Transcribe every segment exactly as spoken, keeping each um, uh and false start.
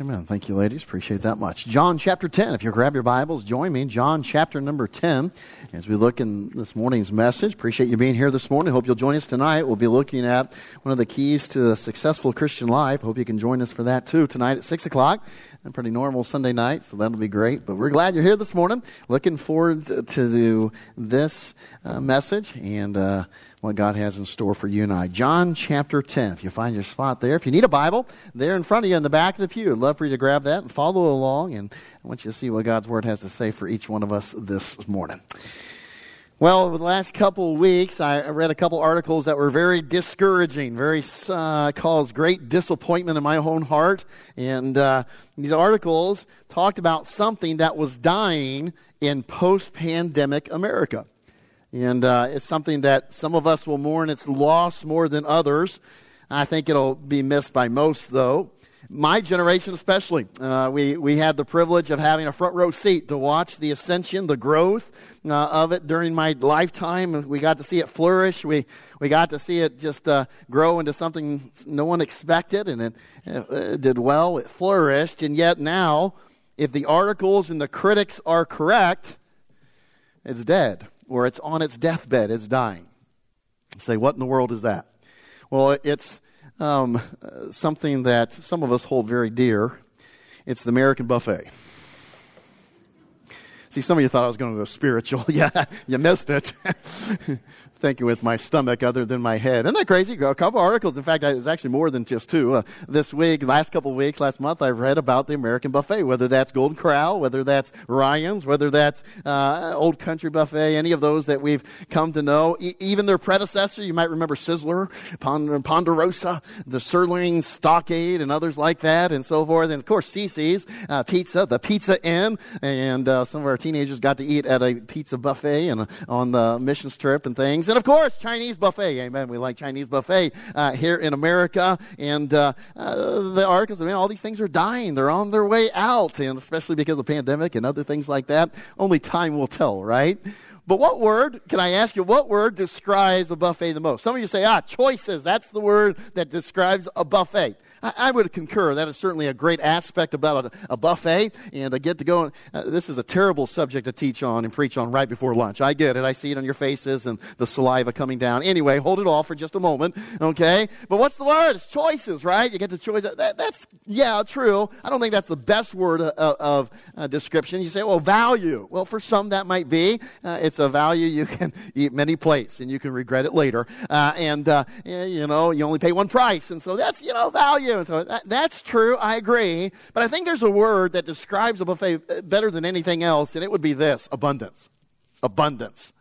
Amen. Thank you, ladies. Appreciate that much. John chapter ten. If you'll grab your Bibles, join me. John chapter number ten. As we look in this morning's message, appreciate you being here this morning. Hope you'll join us tonight. We'll be looking at one of the keys to a successful Christian life. Hope you can join us for that too tonight at six o'clock. A pretty normal Sunday night, so that'll be great. But we're glad you're here this morning. Looking forward to the, this uh, message and uh what God has in store for you and I. John chapter ten. If you find your spot there, if you need a Bible, there in front of you in the back of the pew, I'd love for you to grab that and follow along, and I want you to see what God's Word has to say for each one of us this morning. Well, over the last couple of weeks, I read a couple articles that were very discouraging, very uh, caused great disappointment in my own heart, and uh, these articles talked about something that was dying in post-pandemic America. And uh, it's something that some of us will mourn its loss more than others. I think it'll be missed by most, though. My generation especially, uh, we, we had the privilege of having a front row seat to watch the ascension, the growth uh, of it during my lifetime. We got to see it flourish. We we got to see it just uh, grow into something no one expected, and it, it did well. It flourished, and yet now, if the articles and the critics are correct, it's dead. Or it's on its deathbed, it's dying. You say, what in the world is that? Well, it's um, something that some of us hold very dear. It's the American buffet. See, some of you thought I was going to go spiritual. Yeah, you missed it. Thinking with my stomach other than my head. Isn't that crazy? A couple articles. In fact, it's actually more than just two. Uh, this week, last couple of weeks, last month, I've read about the American buffet, whether that's Golden Corral, whether that's Ryan's, whether that's uh, Old Country Buffet, any of those that we've come to know. E- even their predecessor, you might remember Sizzler, Pond- Ponderosa, the Sirloin Stockade, and others like that, and so forth. And, of course, C C's uh, Pizza, the Pizza Inn, and uh, some of our teenagers got to eat at a pizza buffet and uh, on the missions trip and things. And, of course, Chinese buffet. Amen. We like Chinese buffet uh, here in America. And uh, uh, the articles, I mean, all these things are dying. They're on their way out, and especially because of the pandemic and other things like that. Only time will tell, right? But what word, can I ask you, what word describes a buffet the most? Some of you say, ah, choices. That's the word that describes a buffet. I, I would concur. That is certainly a great aspect about a, a buffet. And I get to go, and, uh, this is a terrible subject to teach on and preach on right before lunch. I get it. I see it on your faces and the saliva coming down. Anyway, hold it all for just a moment, okay? But what's the word? It's choices, right? You get the choice. That, that's, yeah, true. I don't think that's the best word of, of uh, description. You say, well, value. Well, for some that might be. Uh, it's a value. You can eat many plates, and you can regret it later. Uh, and, uh, you know, you only pay one price. And so that's, you know, value. And so that, that's true. I agree. But I think there's a word that describes a buffet better than anything else, and it would be this: abundance. Abundance.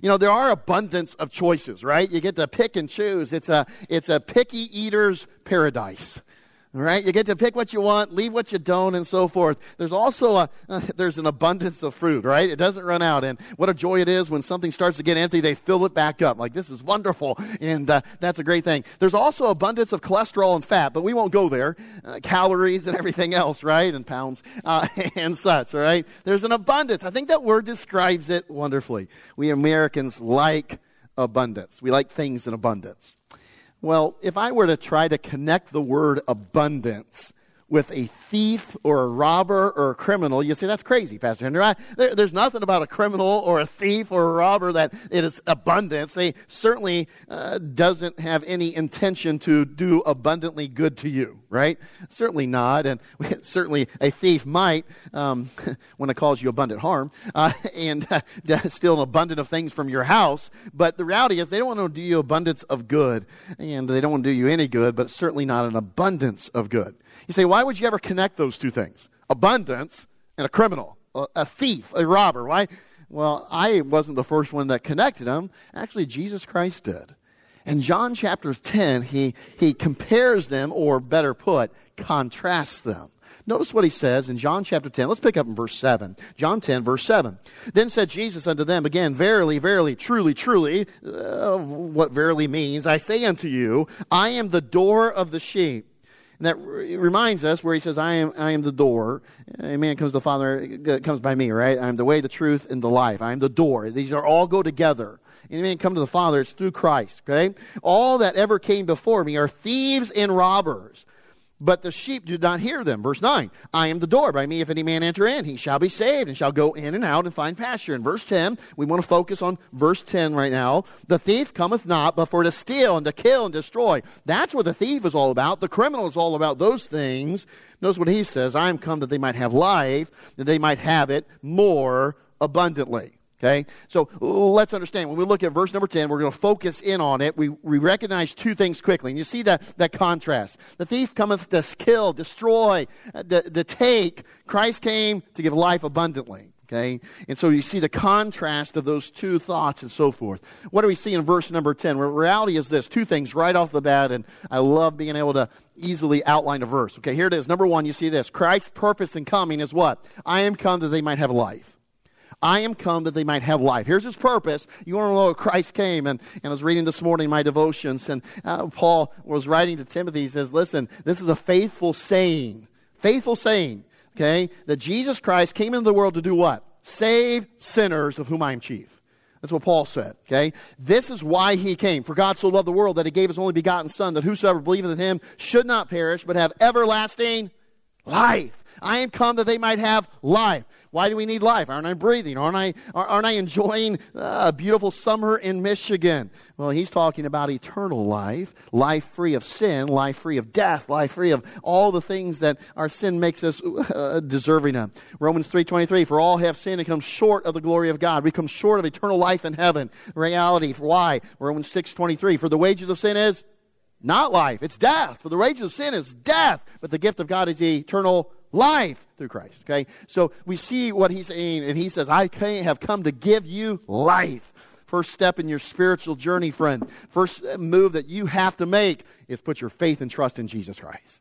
You know, there are abundance of choices, right? You get to pick and choose. It's a it's a picky eater's paradise. All right, you get to pick what you want, leave what you don't, and so forth. There's also a, uh, there's an abundance of food, right? It doesn't run out, and what a joy it is when something starts to get empty, they fill it back up. Like, this is wonderful, and uh, that's a great thing. There's also abundance of cholesterol and fat, but we won't go there. Uh, calories and everything else, right? And pounds uh, and such, all right? There's an abundance. I think that word describes it wonderfully. We Americans like abundance. We like things in abundance. Well, if I were to try to connect the word abundance with a thief or a robber or a criminal, you say, that's crazy, Pastor Henry. I, there, there's nothing about a criminal or a thief or a robber that it is abundance. They certainly uh, doesn't have any intention to do abundantly good to you, right? Certainly not. And certainly a thief might, um, when it calls you abundant harm, uh, and uh, steal an abundance of things from your house. But the reality is they don't want to do you abundance of good, and they don't want to do you any good, but certainly not an abundance of good. You say, why would you ever connect those two things? Abundance and a criminal, a thief, a robber. Why? Well, I wasn't the first one that connected them. Actually, Jesus Christ did. In John chapter ten, he, he compares them, or better put, contrasts them. Notice what he says in John chapter ten. Let's pick up in verse seven. John ten, verse seven. Then said Jesus unto them again, verily, verily, truly, truly, uh, what verily means, I say unto you, I am the door of the sheep. And that reminds us where he says, I am I am the door. A man comes to the Father, comes by me, right? I am the way, the truth, and the life. I am the door. These are all go together. Any man come to the Father, it's through Christ, okay? All that ever came before me are thieves and robbers. But the sheep did not hear them. Verse nine, I am the door. By me, if any man enter in, he shall be saved and shall go in and out and find pasture. In verse ten, we want to focus on verse ten right now. The thief cometh not, but for to steal and to kill and destroy. That's what the thief is all about. The criminal is all about those things. Notice what he says, I am come that they might have life, that they might have it more abundantly. Okay, so let's understand. When we look at verse number ten, we're going to focus in on it. We, we recognize two things quickly. And you see that, that contrast. The thief cometh to kill, destroy, to, to take. Christ came to give life abundantly. Okay, and so you see the contrast of those two thoughts and so forth. What do we see in verse number ten? Well, reality is this, two things right off the bat, and I love being able to easily outline a verse. Okay, here it is. Number one, you see this. Christ's purpose in coming is what? I am come that they might have life. I am come that they might have life. Here's his purpose. You want to know Christ came. And, and I was reading this morning in my devotions, and uh, Paul was writing to Timothy. He says, listen, this is a faithful saying. Faithful saying, okay, that Jesus Christ came into the world to do what? Save sinners, of whom I am chief. That's what Paul said, okay? This is why he came. For God so loved the world that he gave his only begotten Son, that whosoever believeth in him should not perish, but have everlasting life. I am come that they might have life. Why do we need life? Aren't I breathing? Aren't I, aren't I enjoying a beautiful summer in Michigan? Well, he's talking about eternal life, life free of sin, life free of death, life free of all the things that our sin makes us uh, deserving of. Romans three twenty-three, for all have sinned and come short of the glory of God. We come short of eternal life in heaven. Reality, why? Romans six twenty-three, for the wages of sin is not life, it's death. For the wages of sin is death, but the gift of God is eternal life through Christ, okay? So we see what he's saying, and he says, I have come to give you life. First step in your spiritual journey, friend. First move that you have to make is put your faith and trust in Jesus Christ.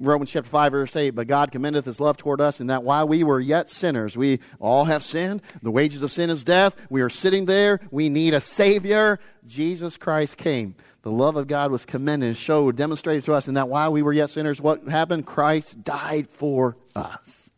Romans chapter five, verse eight, but God commendeth his love toward us in that while we were yet sinners, we all have sinned. The wages of sin is death. We are sitting there. We need a Savior. Jesus Christ came. The love of God was commended, showed, demonstrated to us in that while we were yet sinners, what happened? Christ died for us.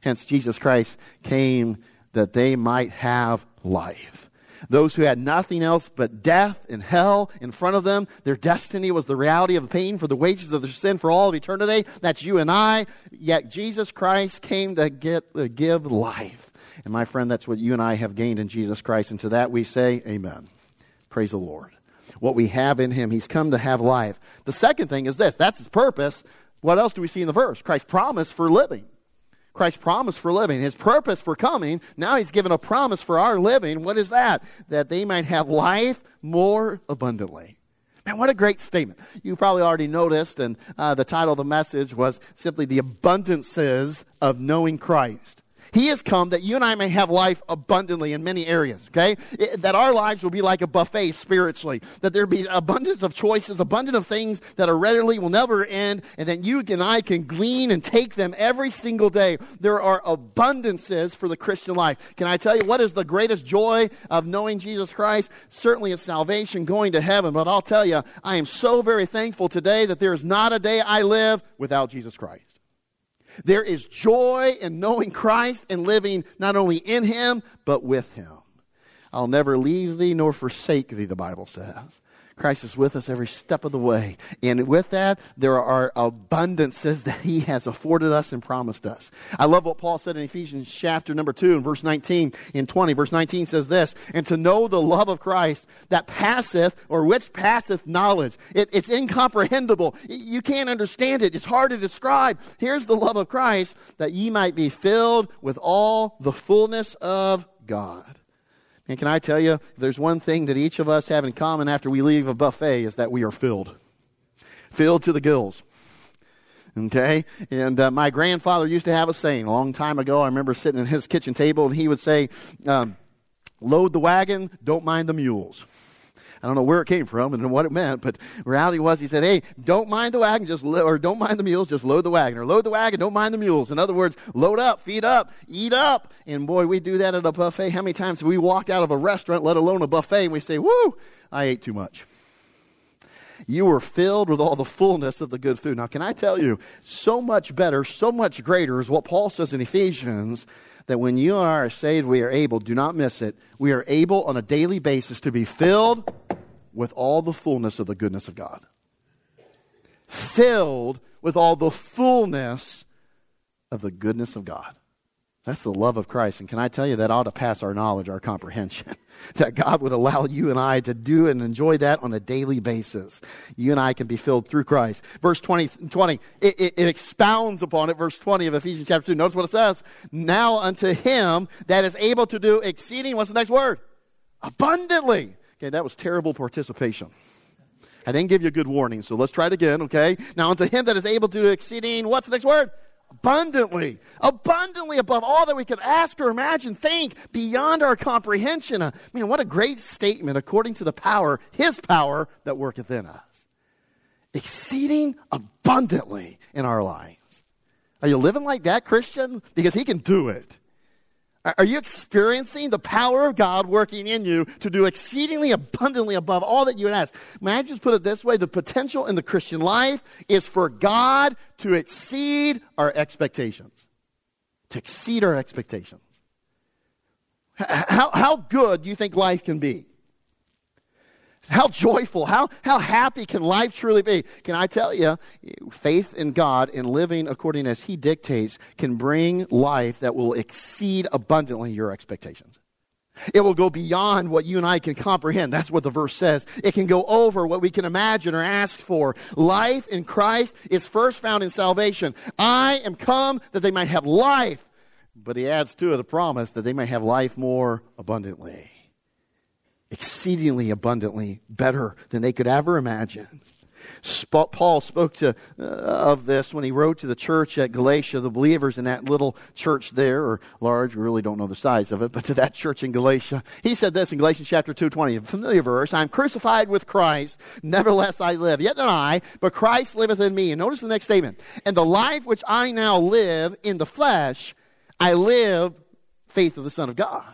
Hence, Jesus Christ came that they might have life. Those who had nothing else but death and hell in front of them, their destiny was the reality of pain for the wages of their sin for all of eternity. That's you and I. Yet Jesus Christ came to get, uh, give life. And my friend, that's what you and I have gained in Jesus Christ. And to that we say, amen. Praise the Lord. What we have in him, he's come to have life. The second thing is this. That's his purpose. What else do we see in the verse? Christ's promise for living. Christ's promise for living, his purpose for coming. Now he's given a promise for our living. What is that? That they might have life more abundantly. Man, what a great statement. You probably already noticed, and uh, the title of the message was simply The Abundances of Knowing Christ. He has come that you and I may have life abundantly in many areas, okay? It, that our lives will be like a buffet spiritually, that there be abundance of choices, abundant of things that are readily will never end, and that you and I can glean and take them every single day. There are abundances for the Christian life. Can I tell you what is the greatest joy of knowing Jesus Christ? Certainly it's salvation, going to heaven, but I'll tell you, I am so very thankful today that there is not a day I live without Jesus Christ. There is joy in knowing Christ and living not only in him, but with him. I'll never leave thee nor forsake thee, the Bible says. Christ is with us every step of the way. And with that, there are abundances that he has afforded us and promised us. I love what Paul said in Ephesians chapter number two and verse nineteen and twenty. Verse nineteen says this, and to know the love of Christ that passeth, or which passeth knowledge. It, it's incomprehensible. You can't understand it. It's hard to describe. Here's the love of Christ, that ye might be filled with all the fullness of God. And can I tell you, if there's one thing that each of us have in common after we leave a buffet is that we are filled. Filled to the gills. Okay? And uh, my grandfather used to have a saying a long time ago. I remember sitting at his kitchen table, and he would say, um, load the wagon, don't mind the mules. I don't know where it came from and what it meant, but reality was he said, hey, don't mind the wagon, just lo- or don't mind the mules, just load the wagon. Or load the wagon, don't mind the mules. In other words, load up, feed up, eat up. And boy, we do that at a buffet. How many times have we walked out of a restaurant, let alone a buffet, and we say, woo, I ate too much. You were filled with all the fullness of the good food. Now, can I tell you, so much better, so much greater is what Paul says in Ephesians, that when you and I are saved, we are able, do not miss it, we are able on a daily basis to be filled with all the fullness of the goodness of God. filled with all the fullness of the goodness of God. That's the love of Christ. And can I tell you, that ought to pass our knowledge, our comprehension, that God would allow you and I to do and enjoy that on a daily basis. You and I can be filled through Christ. Verse twenty, twenty it, it, it expounds upon it. Verse twenty of Ephesians chapter two, notice what it says. Now unto him that is able to do exceeding, what's the next word? Abundantly. Okay, that was terrible participation. I didn't give you a good warning, so let's try it again, okay? Now unto him that is able to do exceeding, what's the next word? Abundantly, abundantly above all that we could ask or imagine, think, beyond our comprehension. Uh, man, what a great statement, according to the power, his power that worketh in us. Exceeding abundantly in our lives. Are you living like that, Christian? Because he can do it. Are you experiencing the power of God working in you to do exceedingly abundantly above all that you would ask? May I just put it this way? The potential in the Christian life is for God to exceed our expectations. To exceed our expectations. How, how good do you think life can be? How joyful, how, how happy can life truly be? Can I tell you, faith in God and living according as he dictates can bring life that will exceed abundantly your expectations. It will go beyond what you and I can comprehend. That's what the verse says. It can go over what we can imagine or ask for. Life in Christ is first found in salvation. I am come that they might have life. But he adds to it a promise that they may have life more abundantly. Exceedingly abundantly better than they could ever imagine. Sp- Paul spoke to uh, of this when he wrote to the church at Galatia, the believers in that little church there, or large, we really don't know the size of it, but to that church in Galatia. He said this in Galatians chapter two twenty, a familiar verse, I am crucified with Christ, nevertheless I live, yet not I, but Christ liveth in me. And notice the next statement, and the life which I now live in the flesh, I live faith of the Son of God.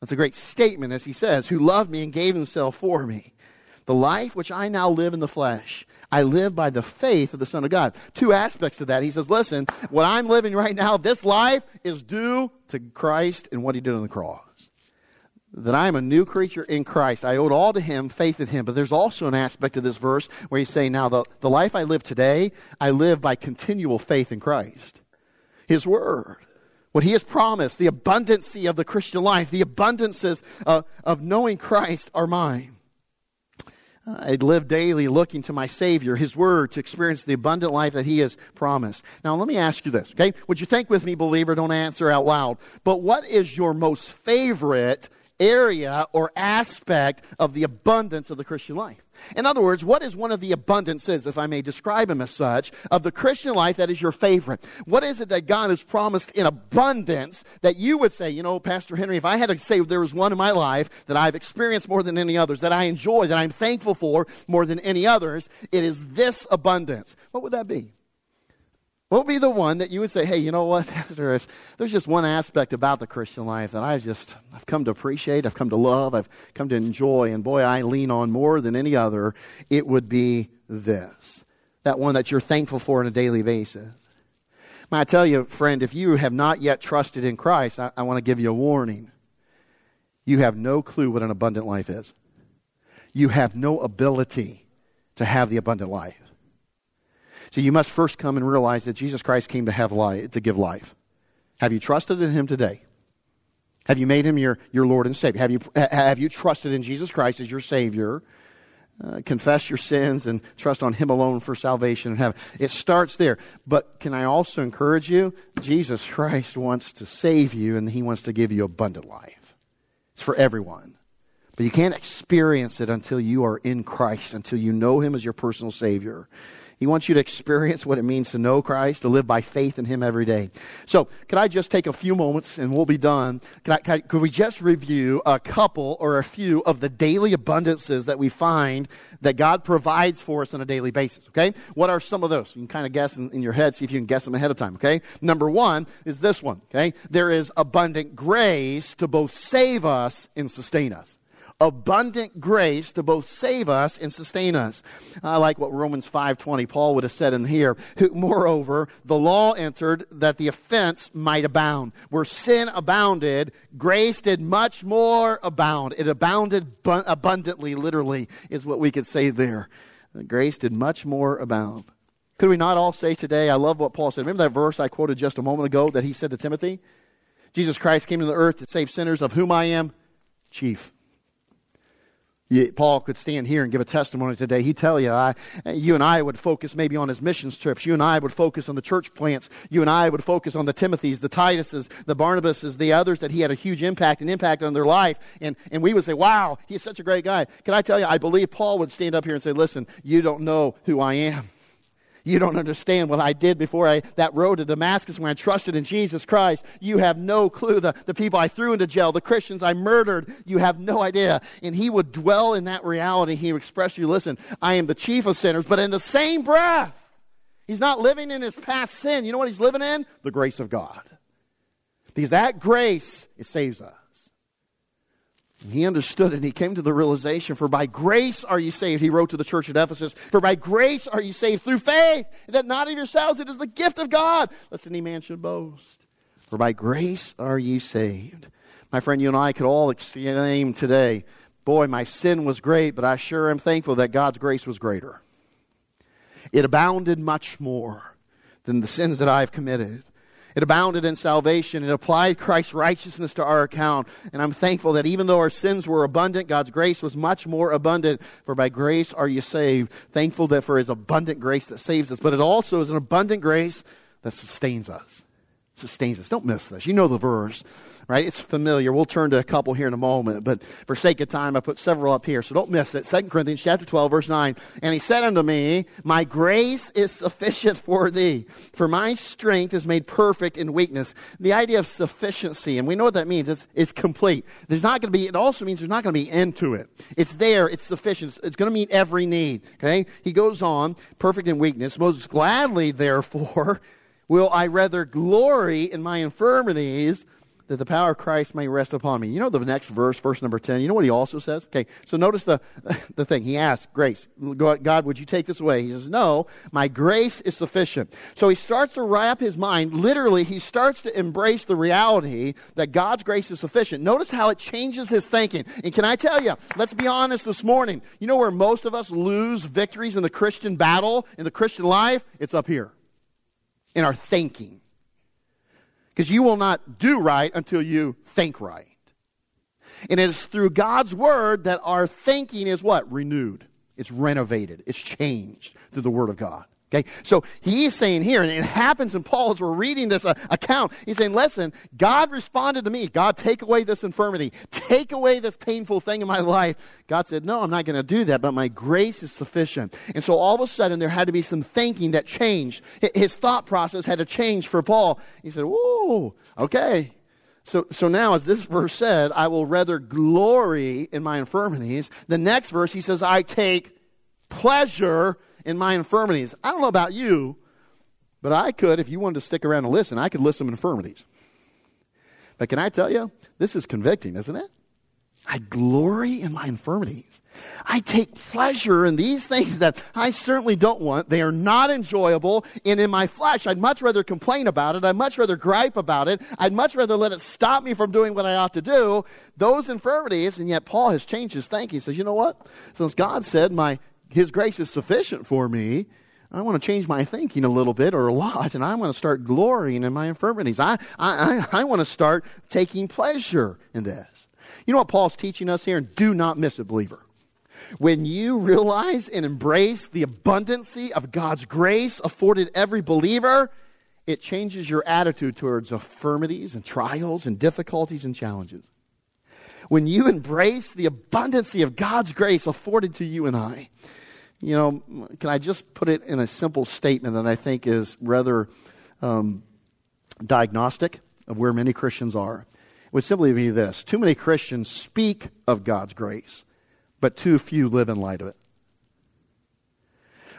That's a great statement, as he says, who loved me and gave himself for me. The life which I now live in the flesh, I live by the faith of the Son of God. Two aspects to that. He says, listen, what I'm living right now, this life is due to Christ and what he did on the cross. That I am a new creature in Christ. I owed all to him, faith in him. But there's also an aspect of this verse where he's saying, now the, the life I live today, I live by continual faith in Christ. His word. What he has promised, the abundancy of the Christian life, the abundances uh, of knowing Christ are mine. I live daily looking to my Savior, his word, to experience the abundant life that he has promised. Now, let me ask you this, okay? Would you think with me, believer? Don't answer out loud. But what is your most favorite area or aspect of the abundance of the Christian life? In other words, what is one of the abundances, if I may describe them as such, of the Christian life that is your favorite? What is it that God has promised in abundance that you would say, you know, Pastor Henry, if I had to say there was one in my life that I've experienced more than any others, that I enjoy, that I'm thankful for more than any others, it is this abundance. What would that be? What would be the one that you would say, hey, you know what, Pastor, if there's just one aspect about the Christian life that I just, I've come to appreciate, I've come to love, I've come to enjoy, and boy, I lean on more than any other, it would be this. That one that you're thankful for on a daily basis. May I tell you, friend, if you have not yet trusted in Christ, I, I want to give you a warning. You have no clue what an abundant life is. You have no ability to have the abundant life. So you must first come and realize that Jesus Christ came to have life, to give life. Have you trusted in him today? Have you made him your, your Lord and Savior? Have you, have you trusted in Jesus Christ as your Savior? Uh, confess your sins and trust on him alone for salvation and heaven. It starts there. But can I also encourage you? Jesus Christ wants to save you, and he wants to give you abundant life. It's for everyone. But you can't experience it until you are in Christ, until you know him as your personal Savior. He wants you to experience what it means to know Christ, to live by faith in him every day. So, could I just take a few moments and we'll be done? Could, I, could, I, could we just review a couple or a few of the daily abundances that we find that God provides for us on a daily basis, okay? What are some of those? You can kind of guess in, in your head, see if you can guess them ahead of time, okay? Number one is this one, okay? There is abundant grace to both save us and sustain us. Abundant grace to both save us and sustain us. I like what Romans five twenty, Paul would have said in here. Moreover, the law entered that the offense might abound. Where sin abounded, grace did much more abound. It abounded bu- abundantly, literally, is what we could say there. Grace did much more abound. Could we not all say today, I love what Paul said. Remember that verse I quoted just a moment ago that he said to Timothy? Jesus Christ came to the earth to save sinners, of whom I am chief. You, Paul could stand here and give a testimony today. He'd tell you, I, you and I would focus maybe on his missions trips. You and I would focus on the church plants. You and I would focus on the Timothys, the Tituses, the Barnabases, the others that he had a huge impact and impact on their life. And, and we would say, wow, he's such a great guy. Can I tell you, I believe Paul would stand up here and say, listen, you don't know who I am. You don't understand what I did before I, that road to Damascus when I trusted in Jesus Christ. You have no clue. The, the people I threw into jail, the Christians I murdered, you have no idea. And he would dwell in that reality. He would express to you, listen, I am the chief of sinners, but in the same breath, he's not living in his past sin. You know what he's living in? The grace of God. Because that grace, it saves us. He understood and he came to the realization, for by grace are you saved. He wrote to the church at Ephesus, for by grace are you saved through faith, that not of yourselves, it is the gift of God, lest any man should boast. For by grace are ye saved. My friend, you and I could all exclaim today, boy, my sin was great, but I sure am thankful that God's grace was greater. It abounded much more than the sins that I've committed. It abounded in salvation. It applied Christ's righteousness to our account. And I'm thankful that even though our sins were abundant, God's grace was much more abundant. For by grace are you saved. Thankful that for his abundant grace that saves us. But it also is an abundant grace that sustains us. Sustains us. Don't miss this. You know the verse, right? It's familiar. We'll turn to a couple here in a moment. But for sake of time, I put several up here. So don't miss it. Second Corinthians chapter twelve, verse nine. And he said unto me, my grace is sufficient for thee, for my strength is made perfect in weakness. The idea of sufficiency, and we know what that means. It's, it's complete. There's not going to be, it also means there's not going to be end to it. It's there. It's sufficient. It's going to meet every need. Okay? He goes on, perfect in weakness. Most gladly, therefore, will I rather glory in my infirmities, that the power of Christ may rest upon me. You know the next verse, verse number ten, you know what he also says? Okay, so notice the, the thing. He asks, grace, God, would you take this away? He says, no, my grace is sufficient. So he starts to wrap his mind, literally, he starts to embrace the reality that God's grace is sufficient. Notice how it changes his thinking. And can I tell you, let's be honest this morning, you know where most of us lose victories in the Christian battle, in the Christian life? It's up here. In our thinking. Because you will not do right until you think right. And it is through God's word that our thinking is what? Renewed. It's renovated. It's changed through the word of God. Okay, so he's saying here, and it happens in Paul as we're reading this uh, account, he's saying, listen, God responded to me. God, take away this infirmity. Take away this painful thing in my life. God said, no, I'm not going to do that, but my grace is sufficient. And so all of a sudden, there had to be some thinking that changed. His thought process had to change for Paul. He said, whoa, okay. So so now, as this verse said, I will rather glory in my infirmities. The next verse, he says, I take pleasure in my infirmities. I don't know about you, but I could, if you wanted to stick around and listen, I could list some infirmities. But can I tell you, this is convicting, isn't it? I glory in my infirmities. I take pleasure in these things that I certainly don't want. They are not enjoyable. And in my flesh, I'd much rather complain about it. I'd much rather gripe about it. I'd much rather let it stop me from doing what I ought to do. Those infirmities, and yet Paul has changed his thinking. He says, you know what? Since God said my His grace is sufficient for me, I want to change my thinking a little bit or a lot, and I want to start glorying in my infirmities. I, I, I, I want to start taking pleasure in this. You know what Paul's teaching us here? And do not miss it, believer. When you realize and embrace the abundancy of God's grace afforded every believer, it changes your attitude towards infirmities and trials and difficulties and challenges. When you embrace the abundancy of God's grace afforded to you and I, you know, can I just put it in a simple statement that I think is rather um, diagnostic of where many Christians are? It would simply be this. Too many Christians speak of God's grace, but too few live in light of it.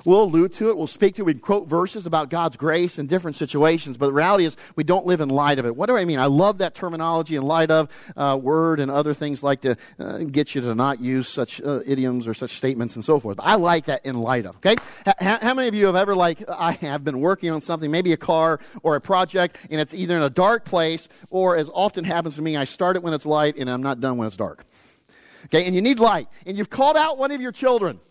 We'll allude to it, we'll speak to it, we can quote verses about God's grace in different situations, but the reality is we don't live in light of it. What do I mean? I love that terminology, in light of, uh, word and other things like to uh, get you to not use such uh, idioms or such statements and so forth. But I like that, in light of, okay? H- how many of you have ever, like I have, been working on something, maybe a car or a project, and it's either in a dark place or, as often happens to me, I start it when it's light and I'm not done when it's dark. Okay, and you need light, and you've called out one of your children.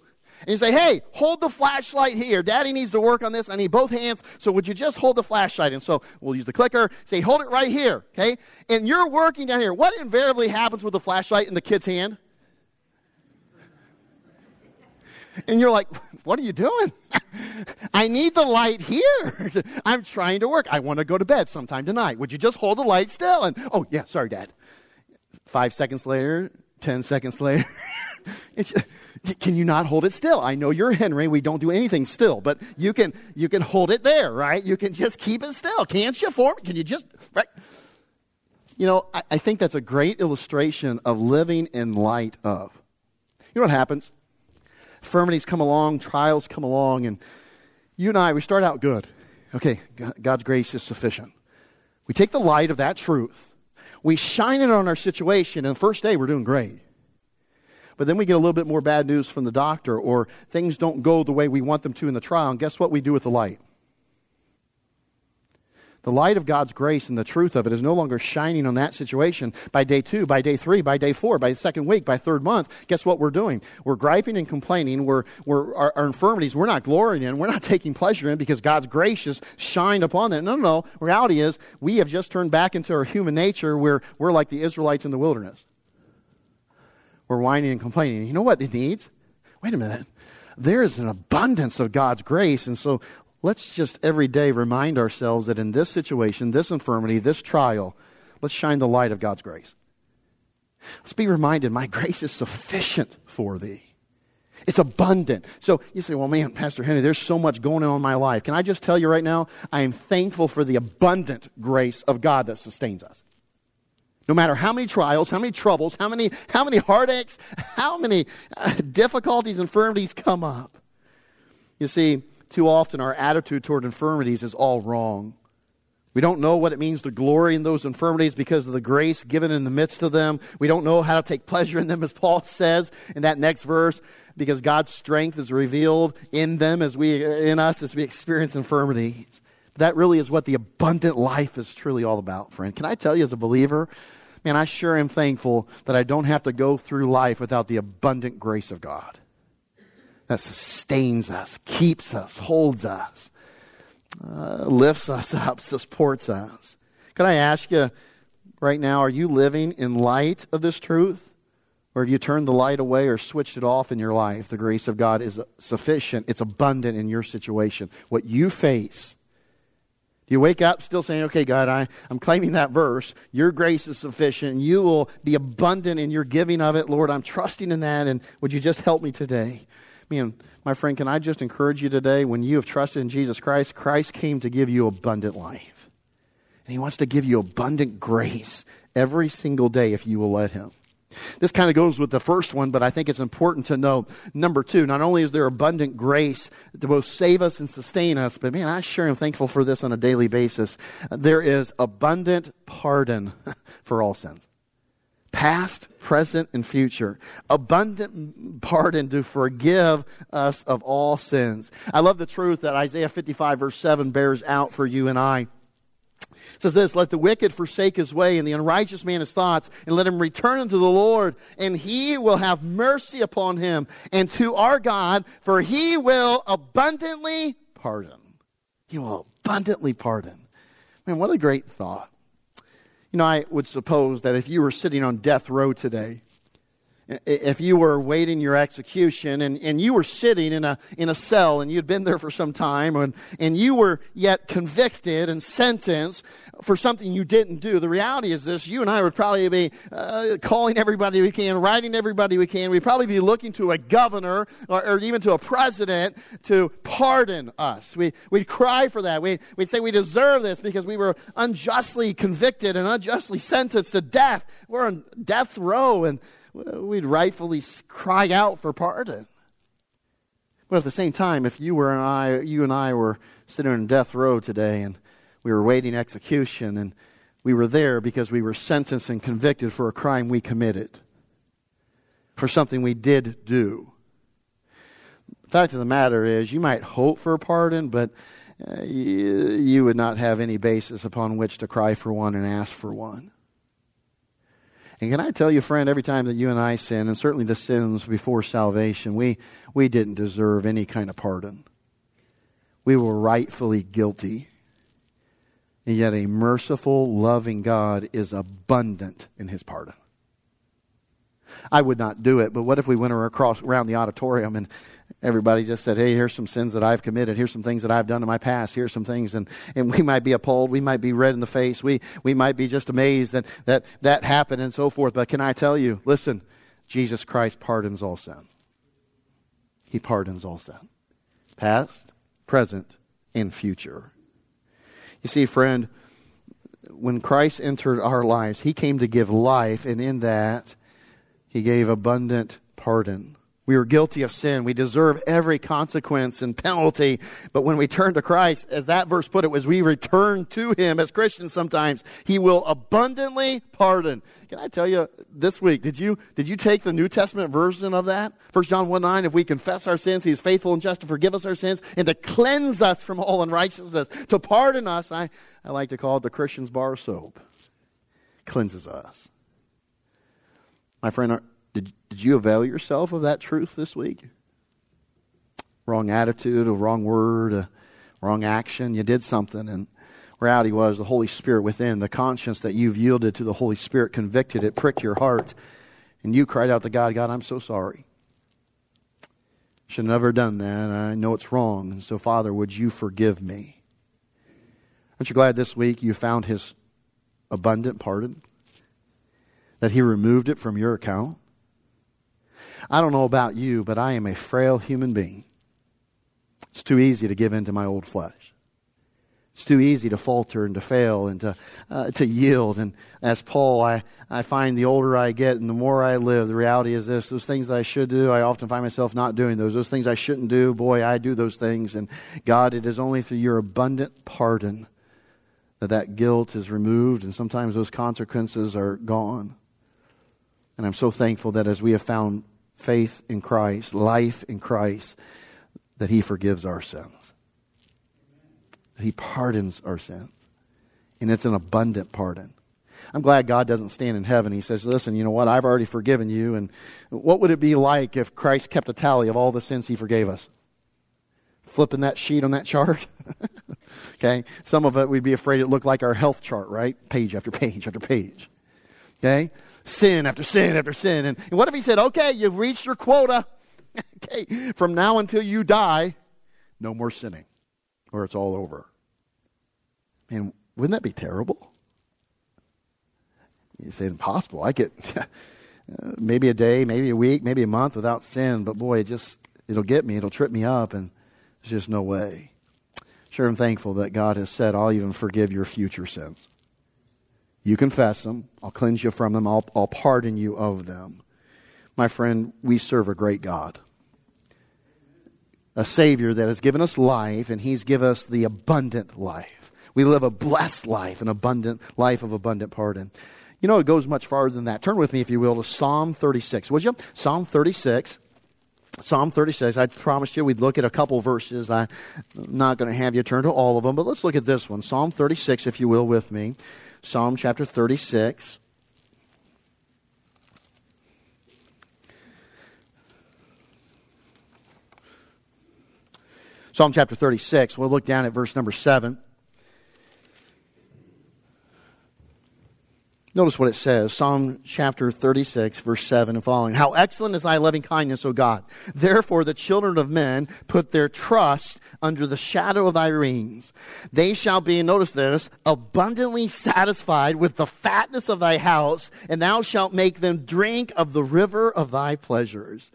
And you say, hey, hold the flashlight here. Daddy needs to work on this. I need both hands. So would you just hold the flashlight? And so we'll use the clicker. Say, hold it right here, okay? And you're working down here. What invariably happens with the flashlight in the kid's hand? And you're like, what are you doing? I need the light here. I'm trying to work. I want to go to bed sometime tonight. Would you just hold the light still? And, oh, yeah, sorry, Dad. Five seconds later, ten seconds later. It's, can you not hold it still? I know you're Henry. We don't do anything still, but you can you can hold it there, right? You can just keep it still. Can't you form? Can you just, right? You know, I, I think that's a great illustration of living in light of. You know what happens? Infirmities come along, trials come along, and you and I, we start out good. Okay, God's grace is sufficient. We take the light of that truth. We shine it on our situation, and the first day we're doing great. But then we get a little bit more bad news from the doctor, or things don't go the way we want them to in the trial, and guess what we do with the light? The light of God's grace and the truth of it is no longer shining on that situation. By day two, by day three, by day four, by the second week, by third month, guess what we're doing? We're griping and complaining. We're, we're, our, our infirmities, we're not glorying in. We're not taking pleasure in because God's grace has shined upon that. No, no, no. Reality is we have just turned back into our human nature where we're like the Israelites in the wilderness. We're whining and complaining. You know what it needs? Wait a minute. There is an abundance of God's grace, and so let's just every day remind ourselves that in this situation, this infirmity, this trial, let's shine the light of God's grace. Let's be reminded, my grace is sufficient for thee. It's abundant. So you say, well, man, Pastor Henry, there's so much going on in my life. Can I just tell you right now, I am thankful for the abundant grace of God that sustains us. No matter how many trials, how many troubles, how many, how many heartaches, how many uh, difficulties, infirmities come up. You see, too often our attitude toward infirmities is all wrong. We don't know what it means to glory in those infirmities because of the grace given in the midst of them. We don't know how to take pleasure in them, as Paul says in that next verse, because God's strength is revealed in them as we in us as we experience infirmities. That really is what the abundant life is truly all about, friend. Can I tell you as a believer, man, I sure am thankful that I don't have to go through life without the abundant grace of God. That sustains us, keeps us, holds us, uh, lifts us up, supports us. Can I ask you right now, are you living in light of this truth? Or have you turned the light away or switched it off in your life? The grace of God is sufficient. It's abundant in your situation. What you face, do you wake up still saying, okay, God, I, I'm claiming that verse. Your grace is sufficient. You will be abundant in your giving of it. Lord, I'm trusting in that, and would you just help me today? Man, my friend, can I just encourage you today, when you have trusted in Jesus Christ, Christ came to give you abundant life. And he wants to give you abundant grace every single day if you will let him. This kind of goes with the first one, but I think it's important to know, number two, not only is there abundant grace to both save us and sustain us, but man, I sure am thankful for this on a daily basis. There is abundant pardon for all sins. Past, present, and future. Abundant pardon to forgive us of all sins. I love the truth that Isaiah fifty-five verse seven bears out for you and I. It says this, let the wicked forsake his way and the unrighteous man his thoughts, and let him return unto the Lord, and he will have mercy upon him, and to our God, for he will abundantly pardon. He will abundantly pardon. Man, what a great thought. You know, I would suppose that if you were sitting on death row today, if you were awaiting your execution and, and you were sitting in a in a cell and you'd been there for some time and, and you were yet convicted and sentenced for something you didn't do, the reality is this, you and I would probably be uh, calling everybody we can, writing everybody we can. We'd probably be looking to a governor or, or even to a president to pardon us. We, we'd cry for that. We, we'd say we deserve this because we were unjustly convicted and unjustly sentenced to death. We're on death row, and we'd rightfully cry out for pardon. But at the same time, if you were and I, you and I were sitting on death row today, and we were waiting execution, and we were there because we were sentenced and convicted for a crime we committed, for something we did do. The fact of the matter is, you might hope for a pardon, but uh, you, you would not have any basis upon which to cry for one and ask for one. And can I tell you, friend, every time that you and I sin, and certainly the sins before salvation, we, we didn't deserve any kind of pardon. We were rightfully guilty. And yet a merciful, loving God is abundant in his pardon. I would not do it, but what if we went across around the auditorium and everybody just said, hey, here's some sins that I've committed. Here's some things that I've done in my past. Here's some things. And, and we might be appalled. We might be red in the face. We, we might be just amazed that, that that happened and so forth. But can I tell you, listen, Jesus Christ pardons all sin. He pardons all sin. Past, present, and future. You see, friend, when Christ entered our lives, he came to give life, and in that, he gave abundant pardon. We were guilty of sin. We deserve every consequence and penalty. But when we turn to Christ, as that verse put it, as we return to him as Christians sometimes, he will abundantly pardon. Can I tell you this week, did you did you take the New Testament version of that? First John one nine, if we confess our sins, he is faithful and just to forgive us our sins and to cleanse us from all unrighteousness, to pardon us. I, I like to call it the Christian's bar soap. Cleanses us. My friend, Did, did you avail yourself of that truth this week? Wrong attitude, a wrong word, a wrong action. You did something, and reality was the Holy Spirit within, the conscience that you've yielded to the Holy Spirit convicted it, pricked your heart, and you cried out to God, God, I'm so sorry. Should have never done that. I know it's wrong, and so, Father, would you forgive me? Aren't you glad this week you found his abundant pardon? That he removed it from your account? I don't know about you, but I am a frail human being. It's too easy to give in to my old flesh. It's too easy to falter and to fail and to uh, to yield. And as Paul, I, I find the older I get and the more I live, the reality is this, those things that I should do, I often find myself not doing those. Those things I shouldn't do, boy, I do those things. And God, it is only through your abundant pardon that that guilt is removed, and sometimes those consequences are gone. And I'm so thankful that as we have found faith in Christ, life in Christ, that he forgives our sins. That he pardons our sins. And it's an abundant pardon. I'm glad God doesn't stand in heaven. He says, listen, you know what? I've already forgiven you. And what would it be like if Christ kept a tally of all the sins he forgave us? Flipping that sheet on that chart. Okay. Some of it we'd be afraid it looked like our health chart, right? Page after page after page. Okay. Sin after sin after sin. And, and what if he said, okay, you've reached your quota. Okay, from now until you die, no more sinning, or it's all over. Man, wouldn't that be terrible? You say impossible. I get maybe a day, maybe a week, maybe a month without sin, but boy, it just, it'll get me, it'll trip me up, and there's just no way. Sure, I'm thankful that God has said, I'll even forgive your future sins. You confess them. I'll cleanse you from them. I'll, I'll pardon you of them. My friend, we serve a great God. A Savior that has given us life, and he's given us the abundant life. We live a blessed life, an abundant life of abundant pardon. You know, it goes much farther than that. Turn with me, if you will, to Psalm thirty-six, would you? Psalm thirty-six. Psalm thirty-six, I promised you we'd look at a couple verses. I'm not going to have you turn to all of them, but let's look at this one. Psalm thirty-six, if you will, with me. Psalm chapter thirty-six. Psalm chapter thirty-six, we'll look down at verse number seven. Notice what it says, Psalm chapter thirty-six, verse seven and following. How excellent is thy loving kindness, O God. Therefore the children of men put their trust under the shadow of thy wings. They shall be, notice this, abundantly satisfied with the fatness of thy house, and thou shalt make them drink of the river of thy pleasures.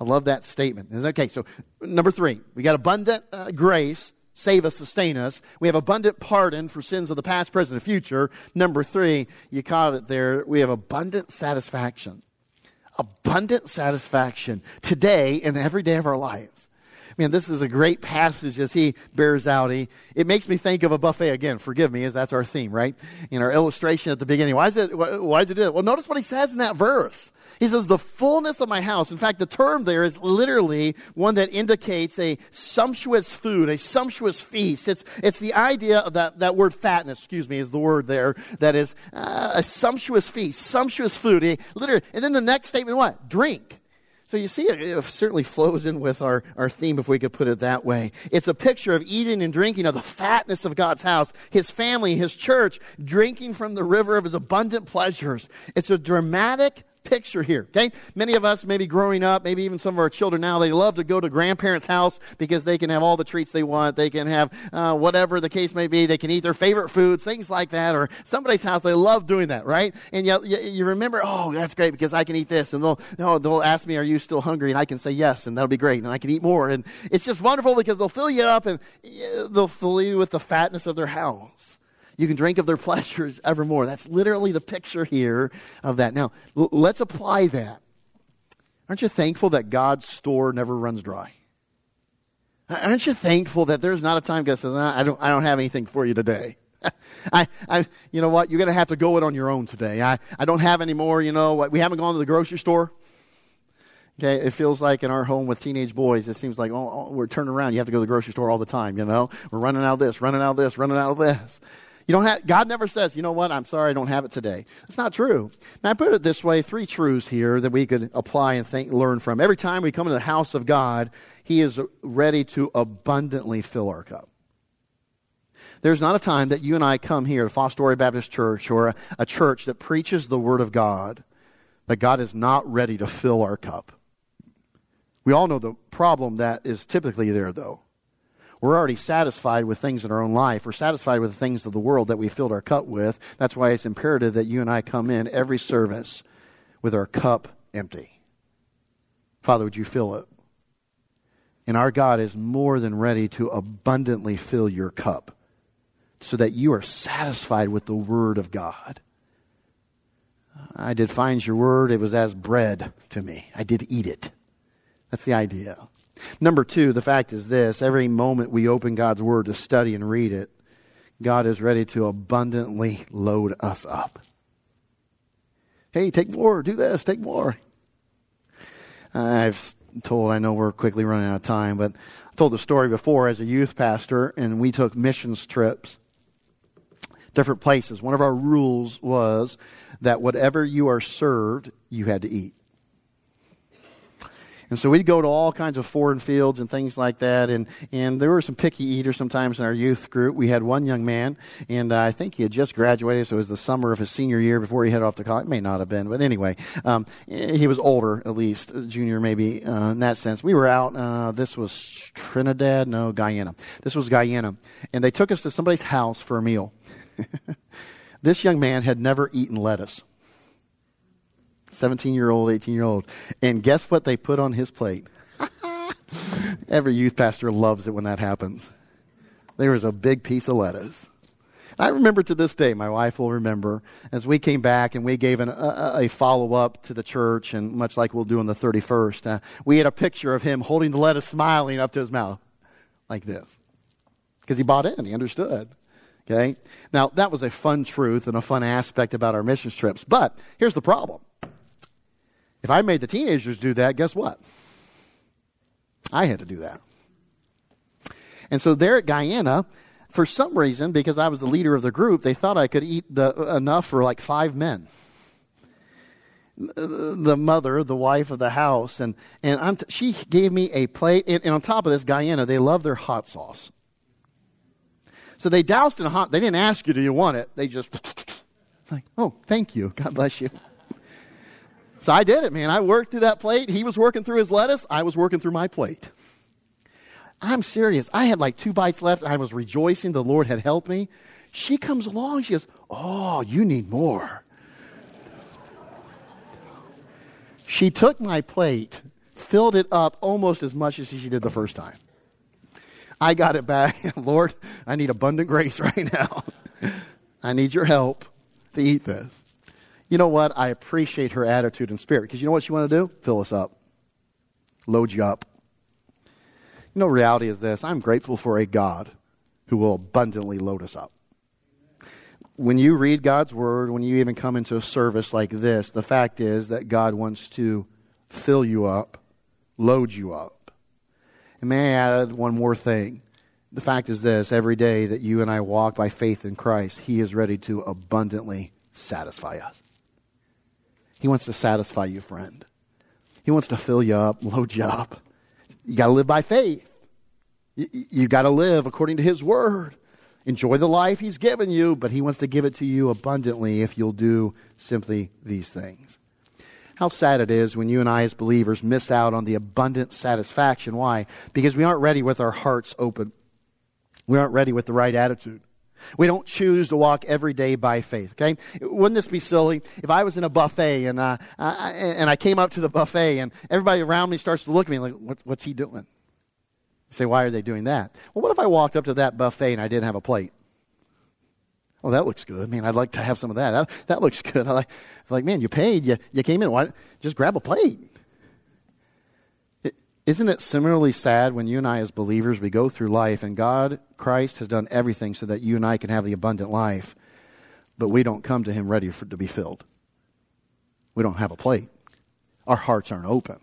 I love that statement. Okay, so number three, we got abundant uh, grace. Save us, sustain us. We have abundant pardon for sins of the past, present, and future. Number three, you caught it there. We have abundant satisfaction. Abundant satisfaction today and every day of our lives. Man, this is a great passage as he bears out. He, it makes me think of a buffet again. Forgive me, as that's our theme, right? In our illustration at the beginning. Why is it, why, why is it do that? Well, notice what he says in that verse. He says, the fullness of my house. In fact, the term there is literally one that indicates a sumptuous food, a sumptuous feast. It's it's the idea of that, that word fatness, excuse me, is the word there that is uh, a sumptuous feast, sumptuous food. He, literally, and then the next statement, what? Drink. So you see, it certainly flows in with our, our theme, if we could put it that way. It's a picture of eating and drinking of the fatness of God's house, his family, his church, drinking from the river of his abundant pleasures. It's a dramatic picture here, okay? Many of us, maybe growing up, maybe even some of our children now, they love to go to grandparents' house because they can have all the treats they want. They can have uh, whatever the case may be. They can eat their favorite foods, things like that, or somebody's house. They love doing that, right? And you, you remember, oh, that's great because I can eat this. And they'll, they'll, they'll ask me, are you still hungry? And I can say yes, and that'll be great. And I can eat more. And it's just wonderful because they'll fill you up and they'll fill you with the fatness of their house. You can drink of their pleasures evermore. That's literally the picture here of that. Now, l- let's apply that. Aren't you thankful that God's store never runs dry? Aren't you thankful that there's not a time God says, nah, I don't I don't have anything for you today. I, I, you know what? You're going to have to go it on your own today. I, I don't have any more, you know, we haven't gone to the grocery store. Okay, it feels like in our home with teenage boys, it seems like, oh, oh, we're turning around. You have to go to the grocery store all the time, you know. We're running out of this, running out of this, running out of this. You don't have, God never says, you know what, I'm sorry, I don't have it today. That's not true. Now, I put it this way, three truths here that we could apply and think, learn from. Every time we come into the house of God, he is ready to abundantly fill our cup. There's not a time that you and I come here to Fostoria Baptist Church or a, a church that preaches the Word of God that God is not ready to fill our cup. We all know the problem that is typically there, though. We're already satisfied with things in our own life. We're satisfied with the things of the world that we filled our cup with. That's why it's imperative that you and I come in every service with our cup empty. Father, would you fill it? And our God is more than ready to abundantly fill your cup so that you are satisfied with the Word of God. I did find your Word. It was as bread to me. I did eat it. That's the idea. Number two, the fact is this, every moment we open God's Word to study and read it, God is ready to abundantly load us up. Hey, take more, do this, take more. I've told, I know we're quickly running out of time, but I told the story before as a youth pastor, and we took missions trips, different places. One of our rules was that whatever you are served, you had to eat. And so we'd go to all kinds of foreign fields and things like that. And, and there were some picky eaters sometimes in our youth group. We had one young man, and uh, I think he had just graduated, so it was the summer of his senior year before he headed off to college. It may not have been, but anyway, um, he was older at least, junior maybe uh, in that sense. We were out. Uh, this was Trinidad, no, Guyana. This was Guyana. And they took us to somebody's house for a meal. This young man had never eaten lettuce. seventeen-year-old, eighteen-year-old. And guess what they put on his plate? Every youth pastor loves it when that happens. There was a big piece of lettuce. I remember to this day, my wife will remember, as we came back and we gave an, a, a follow-up to the church, and much like we'll do on the thirty-first, uh, we had a picture of him holding the lettuce, smiling up to his mouth like this. Because he bought in. He understood. Okay? Now, that was a fun truth and a fun aspect about our missions trips. But here's the problem. If I made the teenagers do that, guess what? I had to do that. And so there at Guyana, for some reason, because I was the leader of the group, they thought I could eat the, enough for like five men. The mother, the wife of the house, and, and I'm t- she gave me a plate. And, and on top of this, Guyana, they love their hot sauce. So they doused in a hot, they didn't ask you, do you want it? They just, like, oh, thank you. God bless you. So I did it, man. I worked through that plate. He was working through his lettuce. I was working through my plate. I'm serious. I had like two bites left. I was rejoicing. The Lord had helped me. She comes along. She goes, oh, you need more. She took my plate, filled it up almost as much as she did the first time. I got it back. Lord, I need abundant grace right now. I need your help to eat this. You know what? I appreciate her attitude and spirit because you know what she wanted to do? Fill us up. Load you up. You know, reality is this. I'm grateful for a God who will abundantly load us up. When you read God's word, when you even come into a service like this, the fact is that God wants to fill you up, load you up. And may I add one more thing. The fact is this, every day that you and I walk by faith in Christ, he is ready to abundantly satisfy us. He wants to satisfy you, friend. He wants to fill you up, load you up. You got to live by faith. You, you got to live according to his word. Enjoy the life he's given you, but he wants to give it to you abundantly if you'll do simply these things. How sad it is when you and I as believers miss out on the abundant satisfaction. Why? Because we aren't ready with our hearts open. We aren't ready with the right attitude. We don't choose to walk every day by faith, okay? Wouldn't this be silly if I was in a buffet and uh, I, and I came up to the buffet and everybody around me starts to look at me like, what, what's he doing? You say, why are they doing that? Well, what if I walked up to that buffet and I didn't have a plate? Oh, that looks good. Man, I'd like to have some of that. That, that looks good. I like, like, man, you paid. You, you came in. Why, just grab a plate. It, isn't it similarly sad when you and I as believers, we go through life and God, Christ has done everything so that you and I can have the abundant life, but we don't come to him ready for, to be filled. We don't have a plate. Our hearts aren't open.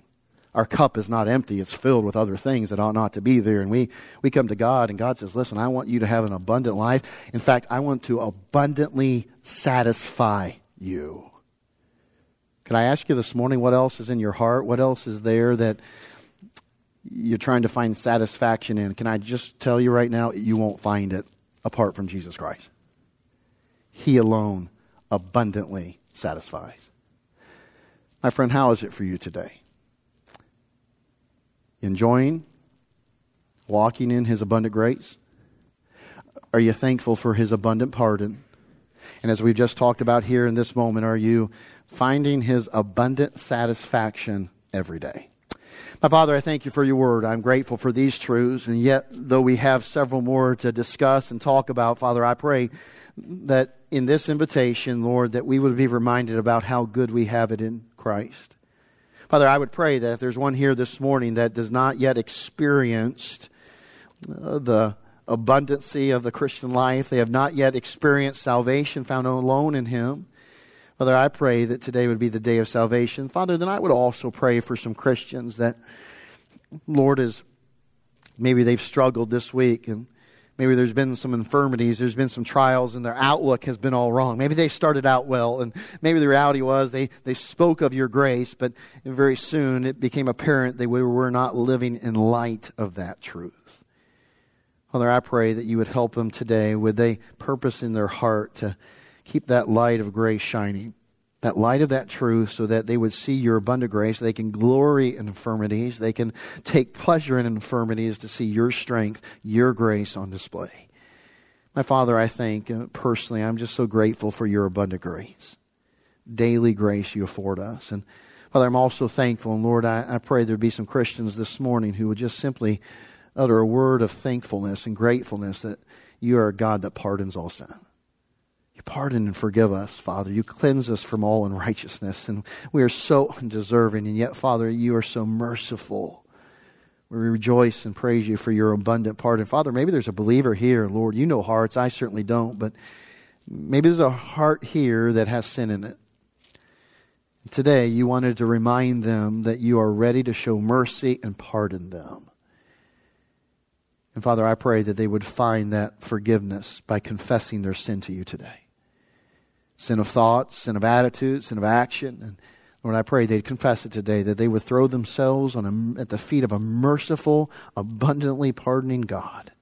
Our cup is not empty. It's filled with other things that ought not to be there. And we, we come to God and God says, listen, I want you to have an abundant life. In fact, I want to abundantly satisfy you. Can I ask you this morning, what else is in your heart? What else is there that you're trying to find satisfaction in? Can I just tell you right now, you won't find it apart from Jesus Christ. He alone abundantly satisfies. My friend, how is it for you today? Enjoying, walking in his abundant grace? Are you thankful for his abundant pardon? And as we've just talked about here in this moment, are you finding his abundant satisfaction every day? My Father, I thank you for your word. I'm grateful for these truths. And yet, though we have several more to discuss and talk about, Father, I pray that in this invitation, Lord, that we would be reminded about how good we have it in Christ. Father, I would pray that if there's one here this morning that does not yet experienced uh, the abundancy of the Christian life, they have not yet experienced salvation found alone in him. Father, I pray that today would be the day of salvation. Father, then I would also pray for some Christians that, Lord, is maybe they've struggled this week and maybe there's been some infirmities, there's been some trials, and their outlook has been all wrong. Maybe they started out well, and maybe the reality was they, they spoke of your grace, but very soon it became apparent that we were not living in light of that truth. Father, I pray that you would help them today. Would they purpose in their heart to keep that light of grace shining, that light of that truth, so that they would see your abundant grace. They can glory in infirmities. They can take pleasure in infirmities to see your strength, your grace on display. My Father, I thank personally, I'm just so grateful for your abundant grace, daily grace you afford us. And Father, I'm also thankful. And Lord, I, I pray there'd be some Christians this morning who would just simply utter a word of thankfulness and gratefulness that you are a God that pardons all sin. You pardon and forgive us, Father. You cleanse us from all unrighteousness. And we are so undeserving. And yet, Father, you are so merciful. We rejoice and praise you for your abundant pardon. Father, maybe there's a believer here, Lord. You know hearts. I certainly don't. But maybe there's a heart here that has sin in it. Today, you wanted to remind them that you are ready to show mercy and pardon them. And Father, I pray that they would find that forgiveness by confessing their sin to you today. Sin of thought, sin of attitude, sin of action. And Lord, I pray they'd confess it today, that they would throw themselves on a, at the feet of a merciful, abundantly pardoning God.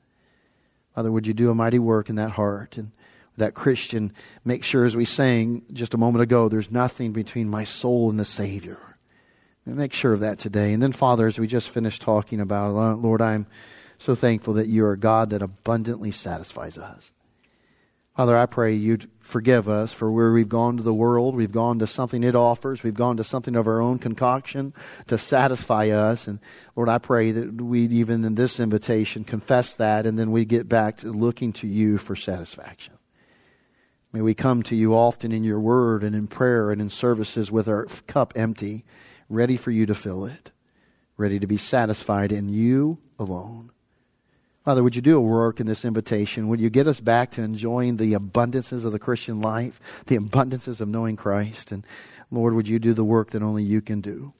Father, would you do a mighty work in that heart and that Christian? Make sure, as we sang just a moment ago, there's nothing between my soul and the Savior. And make sure of that today. And then, Father, as we just finished talking about, Lord, I'm so thankful that you are a God that abundantly satisfies us. Father, I pray you'd forgive us for where we've gone to the world. We've gone to something it offers. We've gone to something of our own concoction to satisfy us. And Lord, I pray that we'd even in this invitation confess that, and then we get back to looking to you for satisfaction. May we come to you often in your word and in prayer and in services with our cup empty, ready for you to fill it. ready to be satisfied in you alone. Father, would you do a work in this invitation? Would you get us back to enjoying the abundances of the Christian life, the abundances of knowing Christ? And Lord, would you do the work that only you can do?